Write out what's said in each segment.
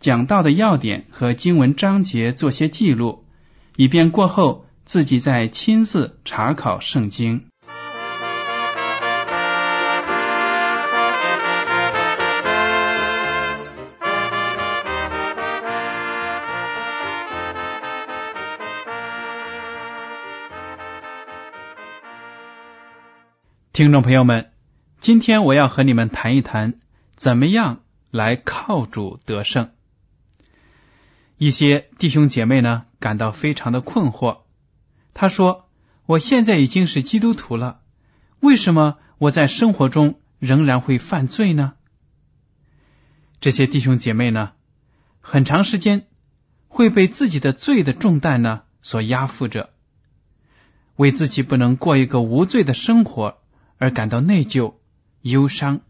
讲到的要点和经文章节做些记录，以便过后自己再亲自查考圣经。听众朋友们，今天我要和你们谈一谈怎么样来靠主得胜。一些弟兄姐妹呢感到非常的困惑，他说，我现在已经是基督徒了，为什么我在生活中仍然会犯罪呢？这些弟兄姐妹呢很长时间会被自己的罪的重担呢所压覆着，为自己不能过一个无罪的生活而感到内疚、忧伤，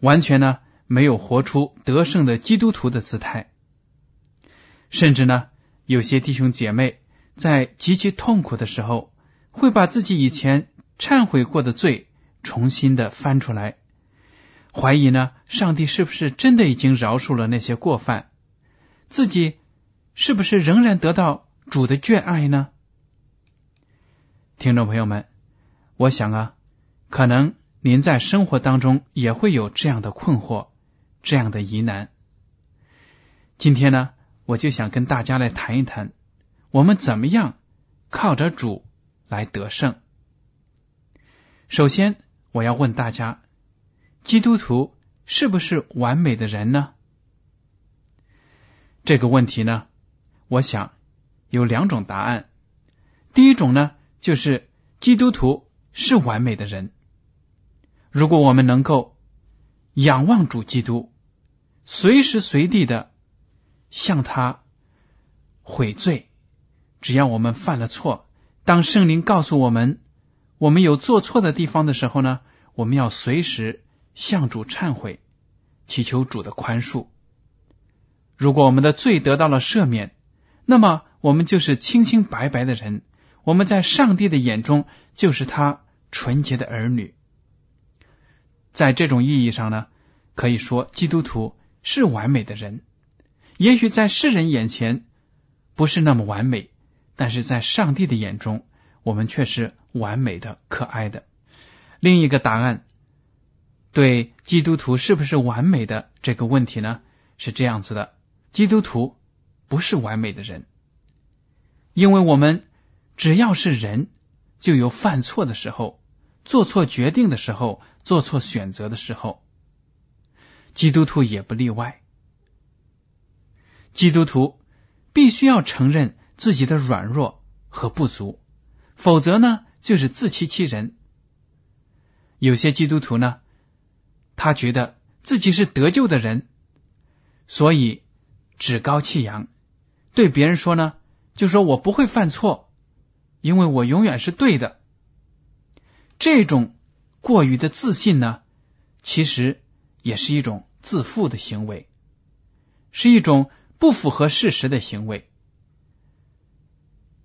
完全呢没有活出得胜的基督徒的姿态。甚至呢，有些弟兄姐妹在极其痛苦的时候，会把自己以前忏悔过的罪重新的翻出来，怀疑呢，上帝是不是真的已经饶恕了那些过犯？自己是不是仍然得到主的眷爱呢？听众朋友们，我想啊，可能您在生活当中也会有这样的困惑，这样的疑难。今天呢，我就想跟大家来谈一谈，我们怎么样靠着主来得胜。首先，我要问大家，基督徒是不是完美的人呢？这个问题呢，我想有两种答案。第一种呢，就是基督徒是完美的人。如果我们能够仰望主基督，随时随地的向他悔罪，只要我们犯了错，当圣灵告诉我们有做错的地方的时候呢，我们要随时向主忏悔，祈求主的宽恕。如果我们的罪得到了赦免，那么我们就是清清白白的人，我们在上帝的眼中就是他纯洁的儿女。在这种意义上呢，可以说基督徒是完美的人。也许在世人眼前不是那么完美，但是在上帝的眼中，我们却是完美的、可爱的。另一个答案，对基督徒是不是完美的这个问题呢，是这样子的：基督徒不是完美的人，因为我们只要是人，就有犯错的时候，做错决定的时候，做错选择的时候，基督徒也不例外。基督徒必须要承认自己的软弱和不足，否则呢，就是自欺欺人。有些基督徒呢，他觉得自己是得救的人，所以趾高气扬，对别人说呢，就说我不会犯错，因为我永远是对的。这种过于的自信呢，其实也是一种自负的行为，是一种不符合事实的行为。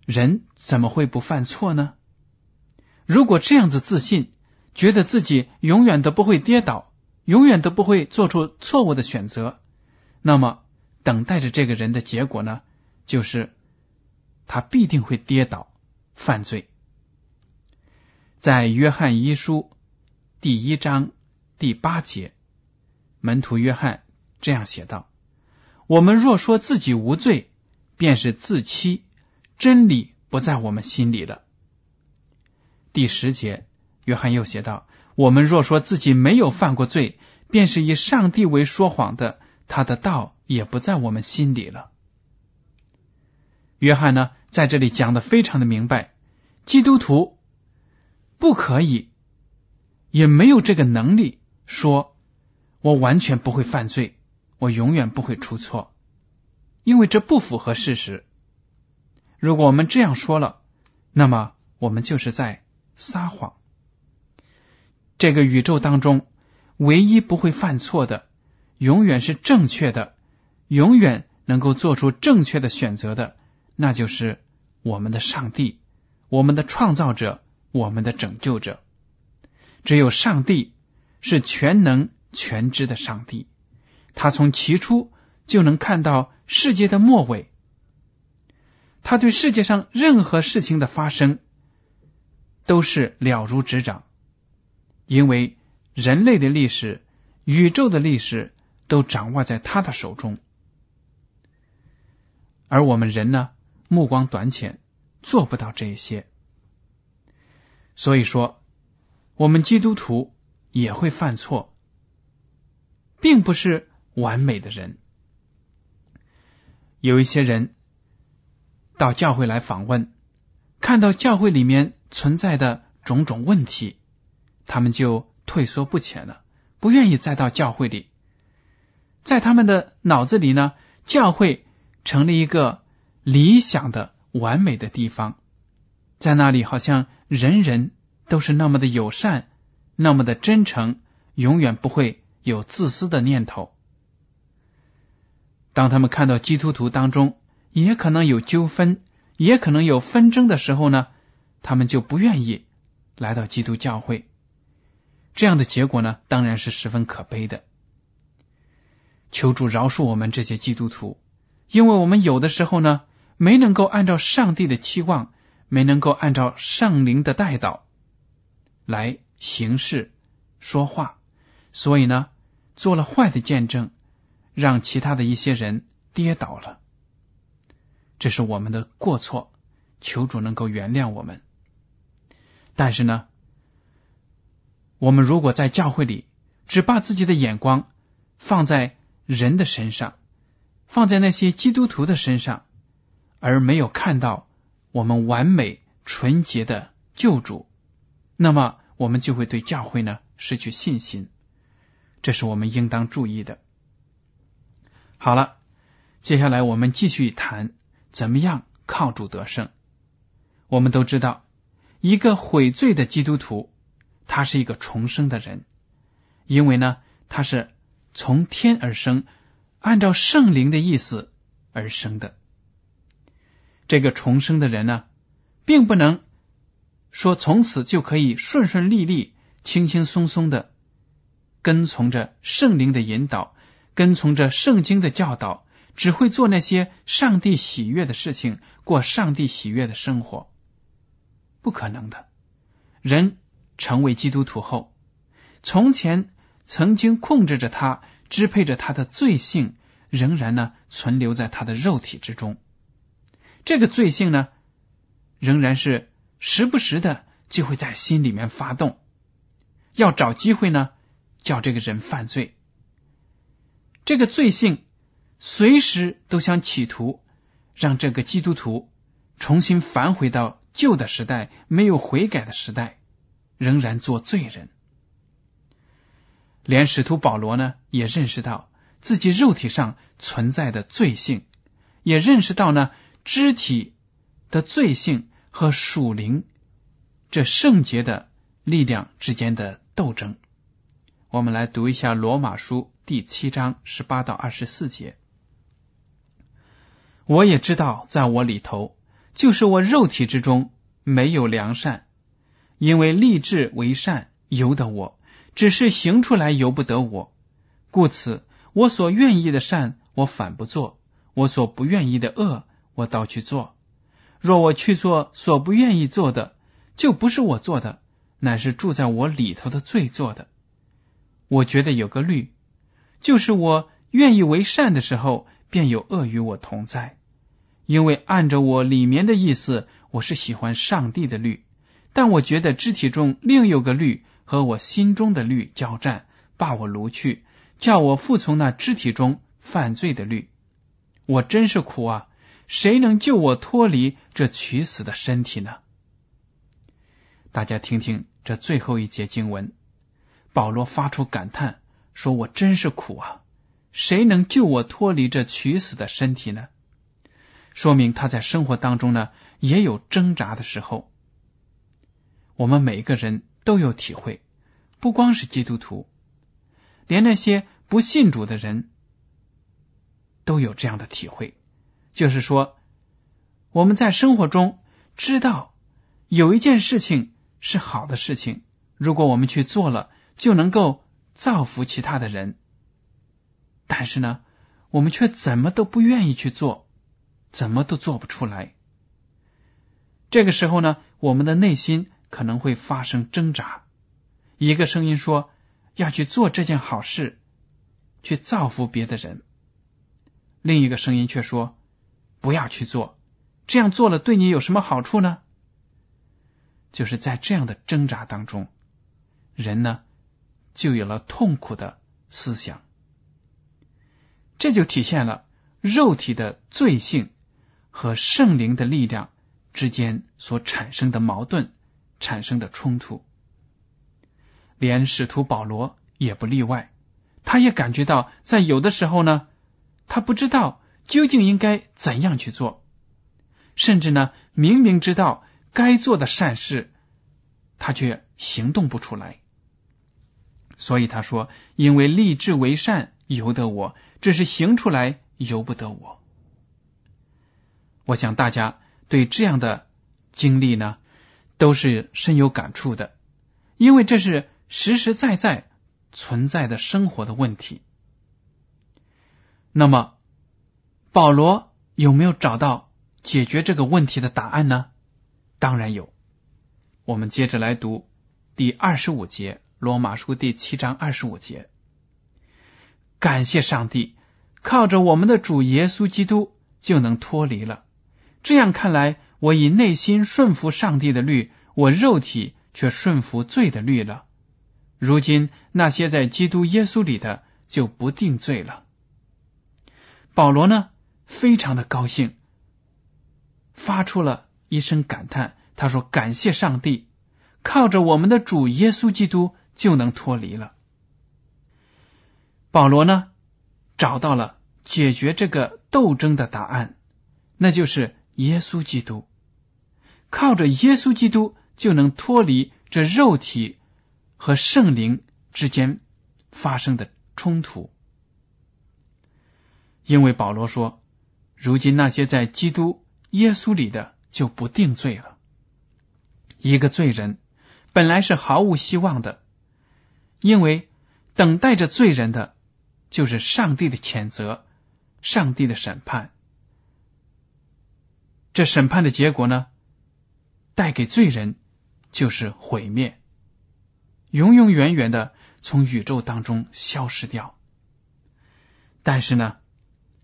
人怎么会不犯错呢？如果这样子自信，觉得自己永远都不会跌倒，永远都不会做出错误的选择，那么等待着这个人的结果呢，就是他必定会跌倒犯罪。在约翰一书第1章第8节，门徒约翰这样写道，我们若说自己无罪，便是自欺，真理不在我们心里了。第10节，约翰又写道，我们若说自己没有犯过罪，便是以上帝为说谎的，他的道也不在我们心里了。约翰呢，在这里讲得非常的明白，基督徒不可以，也没有这个能力说我完全不会犯罪，我永远不会出错，因为这不符合事实。如果我们这样说了，那么我们就是在撒谎。这个宇宙当中，唯一不会犯错的，永远是正确的，永远能够做出正确的选择的，那就是我们的上帝，我们的创造者，我们的拯救者。只有上帝是全能全知的上帝，他从起初就能看到世界的末尾，他对世界上任何事情的发生都是了如指掌，因为人类的历史，宇宙的历史都掌握在他的手中。而我们人呢，目光短浅，做不到这一些。所以说，我们基督徒也会犯错，并不是完美的人。有一些人到教会来访问，看到教会里面存在的种种问题，他们就退缩不前了，不愿意再到教会里。在他们的脑子里呢，教会成了一个理想的完美的地方，在那里好像人人都是那么的友善，那么的真诚，永远不会有自私的念头。当他们看到基督徒当中也可能有纠纷，也可能有纷争的时候呢，他们就不愿意来到基督教会。这样的结果呢，当然是十分可悲的。求主饶恕我们这些基督徒，因为我们有的时候呢，没能够按照上帝的期望，没能够按照圣灵的带导来行事说话，所以呢，做了坏的见证，让其他的一些人跌倒了。这是我们的过错，求主能够原谅我们。但是呢，我们如果在教会里只把自己的眼光放在人的身上，放在那些基督徒的身上，而没有看到我们完美纯洁的救主，那么我们就会对教会呢失去信心，这是我们应当注意的。好了，接下来我们继续谈怎么样靠主得胜。我们都知道，一个悔罪的基督徒，他是一个重生的人，因为呢，他是从天而生，按照圣灵的意思而生的。这个重生的人呢，并不能说从此就可以顺顺利利、轻轻松松的跟从着圣灵的引导，跟从着圣经的教导，只会做那些上帝喜悦的事情，过上帝喜悦的生活，不可能的。人成为基督徒后，从前曾经控制着他、支配着他的罪性，仍然呢存留在他的肉体之中。这个罪性呢，仍然是时不时的就会在心里面发动，要找机会呢叫这个人犯罪。这个罪性随时都想企图让这个基督徒重新返回到旧的时代，没有悔改的时代，仍然做罪人。连使徒保罗呢，也认识到自己肉体上存在的罪性，也认识到呢，肢体的罪性和属灵这圣洁的力量之间的斗争。我们来读一下罗马书第7章18到24节。我也知道在我里头，就是我肉体之中，没有良善，因为立志为善由得我，只是行出来由不得我。故此，我所愿意的善我反不做，我所不愿意的恶我倒去做。若我去做所不愿意做的，就不是我做的，乃是住在我里头的罪做的。我觉得有个律，就是我愿意为善的时候，便有恶与我同在。因为按着我里面的意思，我是喜欢上帝的律，但我觉得肢体中另有个律和我心中的律交战，把我掳去，叫我服从那肢体中犯罪的律。我真是苦啊！谁能救我脱离这取死的身体呢？大家听听这最后一节经文，保罗发出感叹，说我真是苦啊！谁能救我脱离这取死的身体呢？说明他在生活当中呢，也有挣扎的时候。我们每个人都有体会，不光是基督徒，连那些不信主的人都有这样的体会。就是说，我们在生活中知道有一件事情是好的事情，如果我们去做了，就能够造福其他的人，但是呢，我们却怎么都不愿意去做，怎么都做不出来。这个时候呢，我们的内心可能会发生挣扎，一个声音说要去做这件好事，去造福别的人，另一个声音却说不要去做，这样做了对你有什么好处呢？就是在这样的挣扎当中，人呢就有了痛苦的思想。这就体现了肉体的罪性和圣灵的力量之间所产生的矛盾，产生的冲突。连使徒保罗也不例外，他也感觉到在有的时候呢，他不知道究竟应该怎样去做，甚至呢，明明知道该做的善事，他却行动不出来。所以他说，因为立志为善由得我，只是行出来由不得我。我想大家对这样的经历呢，都是深有感触的，因为这是实实在在存在的生活的问题。那么，保罗有没有找到解决这个问题的答案呢？当然有。我们接着来读第25节，罗马书第7章25节。感谢上帝，靠着我们的主耶稣基督就能脱离了。这样看来，我以内心顺服上帝的律，我肉体却顺服罪的律了。如今那些在基督耶稣里的就不定罪了。保罗呢，非常的高兴，发出了一声感叹，他说感谢上帝，靠着我们的主耶稣基督就能脱离了。保罗呢，找到了解决这个斗争的答案，那就是耶稣基督。靠着耶稣基督就能脱离这肉体和圣灵之间发生的冲突。因为保罗说，如今那些在基督耶稣里的就不定罪了。一个罪人本来是毫无希望的，因为等待着罪人的就是上帝的谴责，上帝的审判。这审判的结果呢，带给罪人就是毁灭，永永远远的从宇宙当中消失掉。但是呢，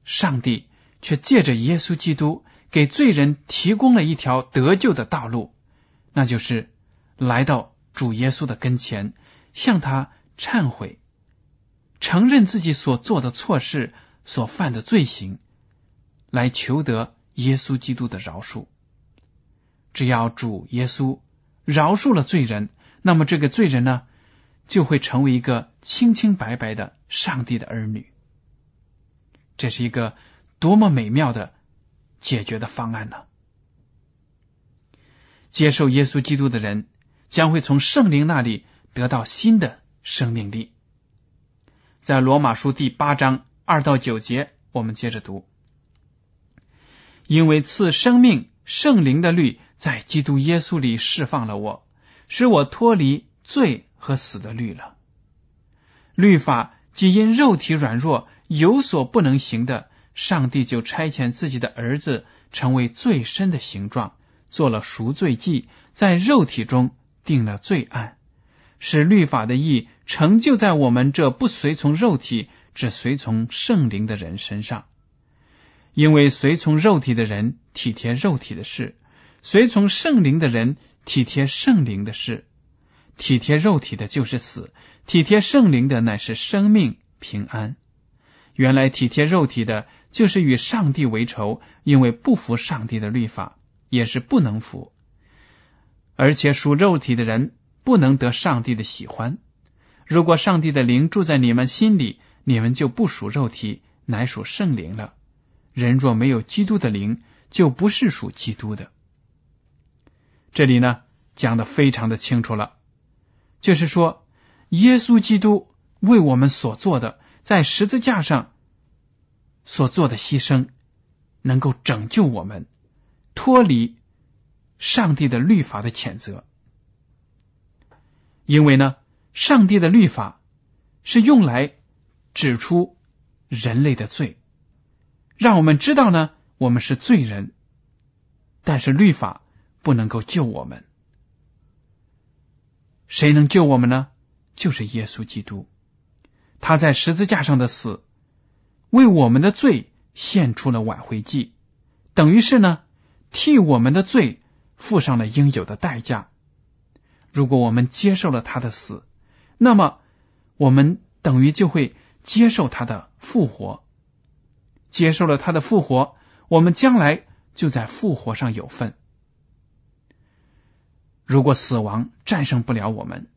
上帝却借着耶稣基督给罪人提供了一条得救的道路，那就是来到主耶稣的跟前，向他忏悔，承认自己所做的错事，所犯的罪行，来求得耶稣基督的饶恕。只要主耶稣饶恕了罪人，那么这个罪人呢，就会成为一个清清白白的上帝的儿女。这是一个多么美妙的解决的方案呢！接受耶稣基督的人将会从圣灵那里得到新的生命力。在罗马书第8章2到9节，我们接着读。因为赐生命圣灵的律在基督耶稣里释放了我，使我脱离罪和死的律了。律法既因肉体软弱有所不能行的，上帝就差遣自己的儿子成为最深的形状，做了赎罪祭，在肉体中定了罪案，使律法的义成就在我们这不随从肉体只随从圣灵的人身上。因为随从肉体的人体贴肉体的事，随从圣灵的人体贴圣灵的事。体贴肉体的就是死，体贴圣灵的乃是生命平安。原来体贴肉体的就是与上帝为仇，因为不服上帝的律法，也是不能服。而且属肉体的人不能得上帝的喜欢。如果上帝的灵住在你们心里，你们就不属肉体，乃属圣灵了。人若没有基督的灵，就不是属基督的。这里呢，讲得非常的清楚了，就是说耶稣基督为我们所做的，在十字架上所做的牺牲，能够拯救我们脱离上帝的律法的谴责。因为呢，上帝的律法是用来指出人类的罪，让我们知道呢，我们是罪人，但是律法不能够救我们。谁能救我们呢？就是耶稣基督，他在十字架上的死，为我们的罪献出了挽回祭，等于是呢，替我们的罪付上了应有的代价。如果我们接受了他的死，那么我们等于就会接受他的复活。接受了他的复活，我们将来就在复活上有份。如果死亡战胜不了我们，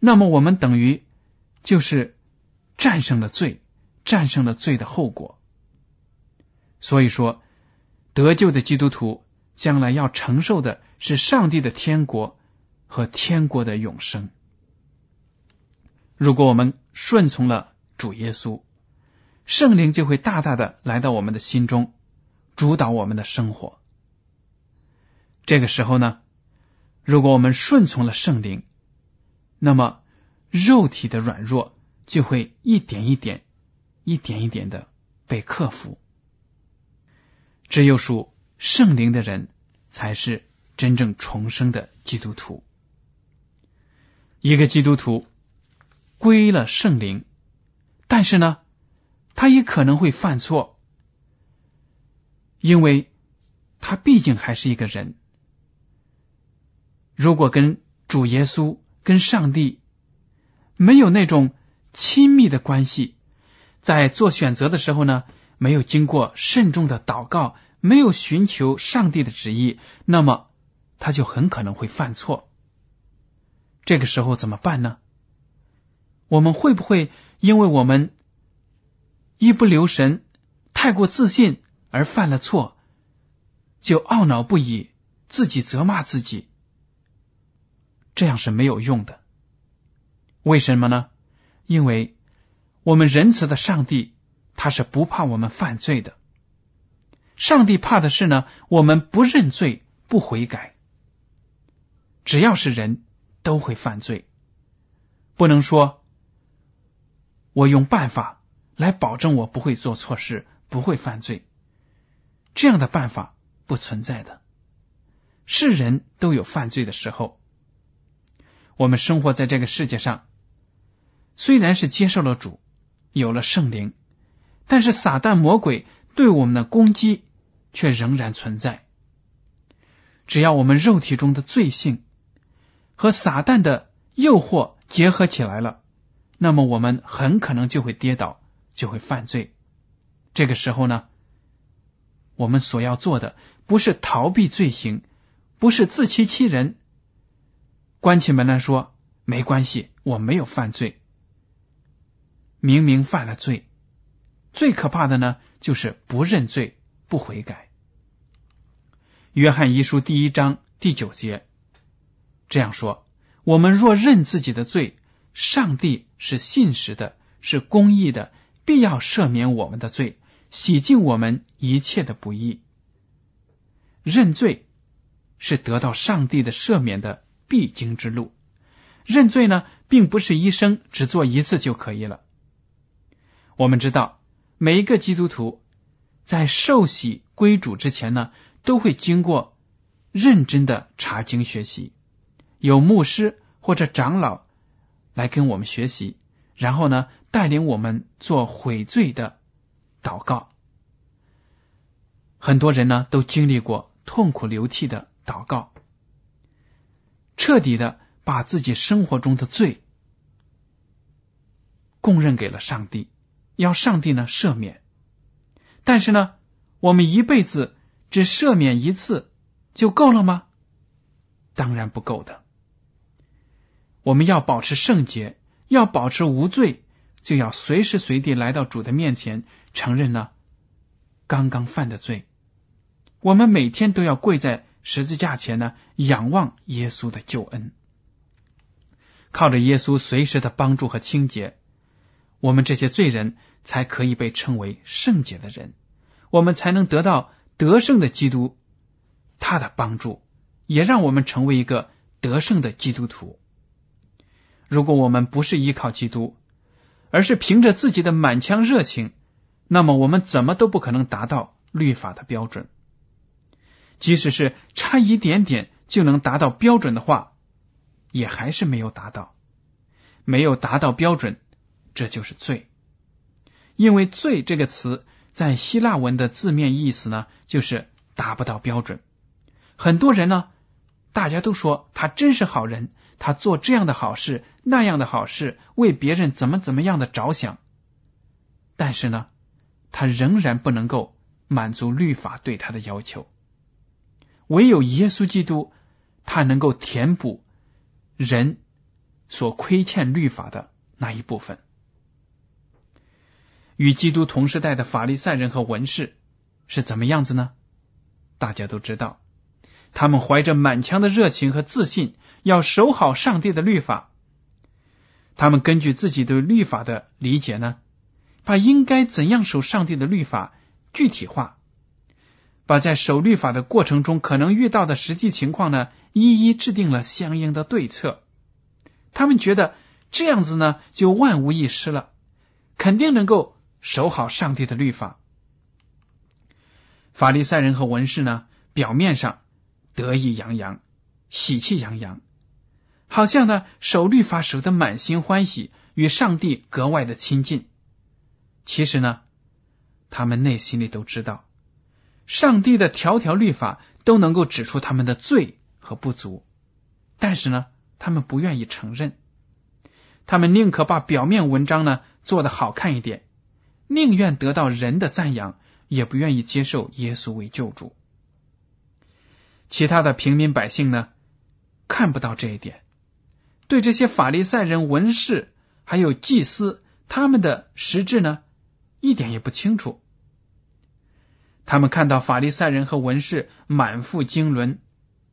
那么我们等于就是战胜了罪，战胜了罪的后果。所以说，得救的基督徒将来要承受的是上帝的天国和天国的永生。如果我们顺从了主耶稣，圣灵就会大大的来到我们的心中，主导我们的生活。这个时候呢，如果我们顺从了圣灵，那么肉体的软弱就会一点一点的被克服。只有属圣灵的人才是真正重生的基督徒。一个基督徒归了圣灵，但是呢，他也可能会犯错，因为他毕竟还是一个人。如果跟主耶稣、跟上帝没有那种亲密的关系，在做选择的时候呢，没有经过慎重的祷告，没有寻求上帝的旨意，那么他就很可能会犯错。这个时候怎么办呢？我们会不会因为我们一不留神，太过自信而犯了错，就懊恼不已，自己责骂自己？这样是没有用的。为什么呢？因为我们仁慈的上帝，他是不怕我们犯罪的。上帝怕的是呢，我们不认罪不悔改。只要是人都会犯罪，不能说我用办法来保证我不会做错事，不会犯罪，这样的办法不存在的。是人都有犯罪的时候。我们生活在这个世界上，虽然是接受了主，有了圣灵，但是撒旦魔鬼对我们的攻击却仍然存在。只要我们肉体中的罪性和撒旦的诱惑结合起来了，那么我们很可能就会跌倒，就会犯罪。这个时候呢，我们所要做的不是逃避罪行，不是自欺欺人，关起门来说没关系，我没有犯罪。明明犯了罪，最可怕的呢，就是不认罪不悔改。约翰一书1章9节这样说，我们若认自己的罪，上帝是信实的，是公义的，必要赦免我们的罪，洗净我们一切的不义。认罪是得到上帝的赦免的必经之路。认罪呢，并不是一生只做一次就可以了。我们知道，每一个基督徒在受洗归主之前呢，都会经过认真的查经学习，有牧师或者长老来跟我们学习，然后呢，带领我们做悔罪的祷告。很多人呢都经历过痛苦流涕的祷告，彻底的把自己生活中的罪供认给了上帝，要上帝呢赦免。但是呢，我们一辈子只赦免一次就够了吗？当然不够的。我们要保持圣洁，要保持无罪，就要随时随地来到主的面前，承认呢刚刚犯的罪。我们每天都要跪在十字架前呢，仰望耶稣的救恩，靠着耶稣随时的帮助和清洁，我们这些罪人才可以被称为圣洁的人，我们才能得到得胜的基督他的帮助，也让我们成为一个得胜的基督徒。如果我们不是依靠基督，而是凭着自己的满腔热情，那么我们怎么都不可能达到律法的标准。即使是差一点点就能达到标准的话，也还是没有达到标准，这就是罪。因为罪这个词在希腊文的字面意思呢，就是达不到标准。很多人呢，大家都说他真是好人，他做这样的好事，那样的好事，为别人怎么样的着想，但是呢，他仍然不能够满足律法对他的要求。唯有耶稣基督，他能够填补人所亏欠律法的那一部分。与基督同时代的法利赛人和文士是怎么样子呢？大家都知道，他们怀着满腔的热情和自信，要守好上帝的律法。他们根据自己对律法的理解呢，把应该怎样守上帝的律法具体化，把在守律法的过程中可能遇到的实际情况呢，一一制定了相应的对策。他们觉得这样子呢，就万无一失了，肯定能够守好上帝的律法。法利赛人和文士呢，表面上得意洋洋，喜气洋洋，好像呢守律法守得满心欢喜，与上帝格外的亲近。其实呢，他们内心里都知道，上帝的条条律法都能够指出他们的罪和不足，但是呢，他们不愿意承认。他们宁可把表面文章呢做得好看一点，宁愿得到人的赞扬，也不愿意接受耶稣为救主。其他的平民百姓呢，看不到这一点，对这些法利赛人、文士还有祭司他们的实质呢，一点也不清楚。他们看到法利赛人和文士满腹经纶，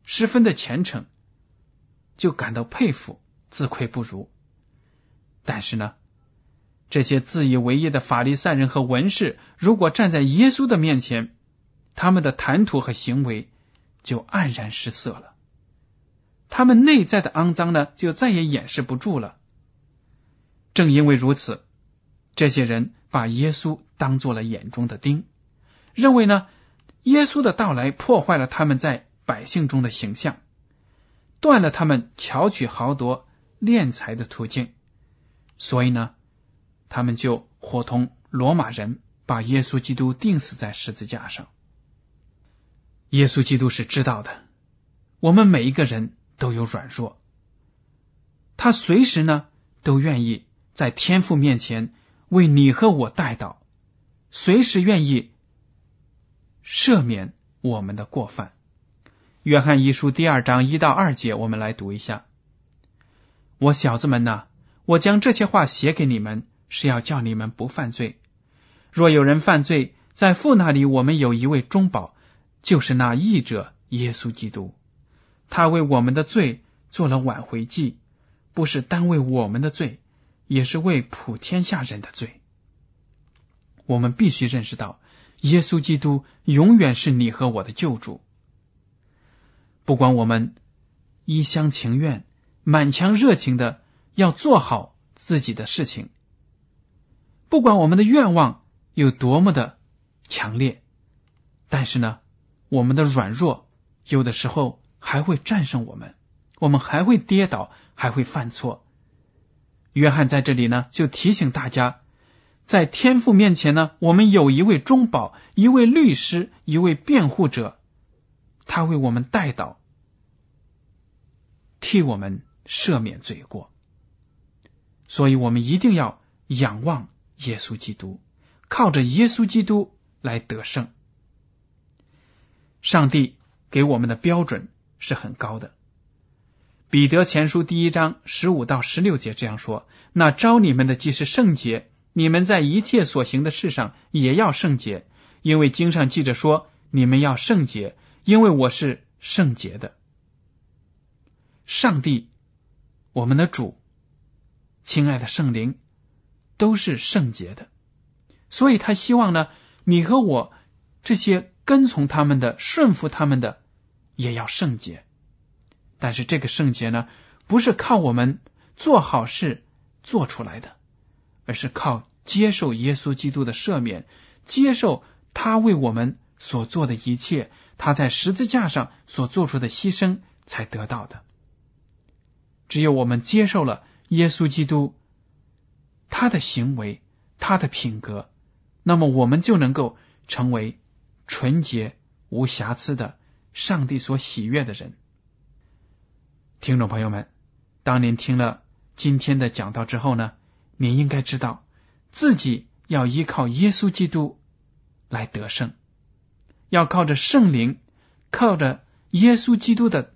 十分的虔诚，就感到佩服，自愧不如。但是呢，这些自以为业的法利赛人和文士，如果站在耶稣的面前，他们的谈吐和行为就黯然失色了，他们内在的肮脏呢，就再也掩饰不住了。正因为如此，这些人把耶稣当作了眼中的钉，认为呢，耶稣的到来破坏了他们在百姓中的形象，断了他们巧取豪夺敛财的途径，所以呢，他们就伙同罗马人把耶稣基督钉死在十字架上。耶稣基督是知道的，我们每一个人都有软弱，他随时呢都愿意在天父面前为你和我代祷，随时愿意赦免我们的过犯。约翰一书第2章1到2节，我们来读一下。我小子们呐，我将这些话写给你们，是要叫你们不犯罪。若有人犯罪，在父那里我们有一位中保，就是那义者耶稣基督，他为我们的罪做了挽回祭，不是单为我们的罪，也是为普天下人的罪。我们必须认识到，耶稣基督永远是你和我的救主。不管我们一厢情愿、满腔热情的要做好自己的事情，不管我们的愿望有多么的强烈，但是呢，我们的软弱有的时候还会战胜我们，我们还会跌倒，还会犯错。约翰在这里呢，就提醒大家，在天父面前呢，我们有一位中保，一位律师，一位辩护者，他为我们代祷，替我们赦免罪过。所以我们一定要仰望耶稣基督，靠着耶稣基督来得胜。上帝给我们的标准是很高的。彼得前书第一章15到16节这样说：那招你们的既是圣洁，你们在一切所行的事上也要圣洁，因为经上记着说，你们要圣洁，因为我是圣洁的。上帝，我们的主，亲爱的圣灵，都是圣洁的。所以他希望呢，你和我这些跟从他们的、顺服他们的也要圣洁。但是这个圣洁呢，不是靠我们做好事做出来的，而是靠接受耶稣基督的赦免，接受他为我们所做的一切，他在十字架上所做出的牺牲才得到的。只有我们接受了耶稣基督，他的行为，他的品格，那么我们就能够成为纯洁无瑕疵的上帝所喜悦的人。听众朋友们，当您听了今天的讲道之后呢，您应该知道自己要依靠耶稣基督来得胜，要靠着圣灵，靠着耶稣基督的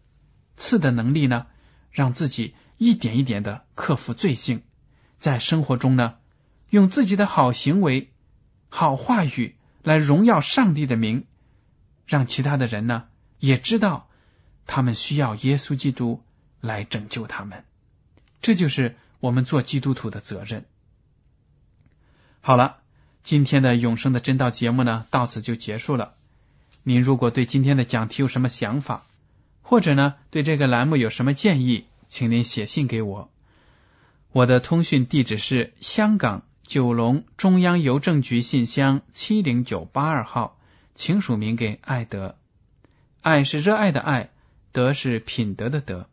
赐的能力呢，让自己一点一点的克服罪性，在生活中呢，用自己的好行为、好话语来荣耀上帝的名，让其他的人呢也知道他们需要耶稣基督来拯救他们。这就是我们做基督徒的责任。好了，今天的永生的真道节目呢，到此就结束了。您如果对今天的讲题有什么想法，或者呢对这个栏目有什么建议，请您写信给我。我的通讯地址是香港九龙中央邮政局信箱70982号，请署名给爱德。爱是热爱的爱，德是品德的德。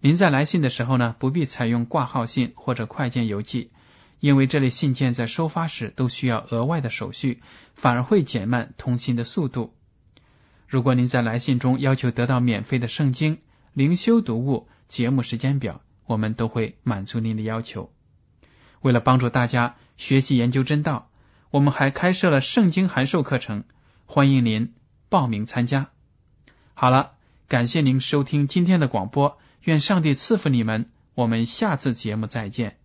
您在来信的时候呢，不必采用挂号信或者快件邮寄，因为这类信件在收发时都需要额外的手续，反而会减慢通信的速度。如果您在来信中要求得到免费的圣经、灵修读物、节目时间表，我们都会满足您的要求。为了帮助大家学习研究真道，我们还开设了圣经函授课程，欢迎您报名参加。好了，感谢您收听今天的广播，愿上帝赐福你们，我们下次节目再见。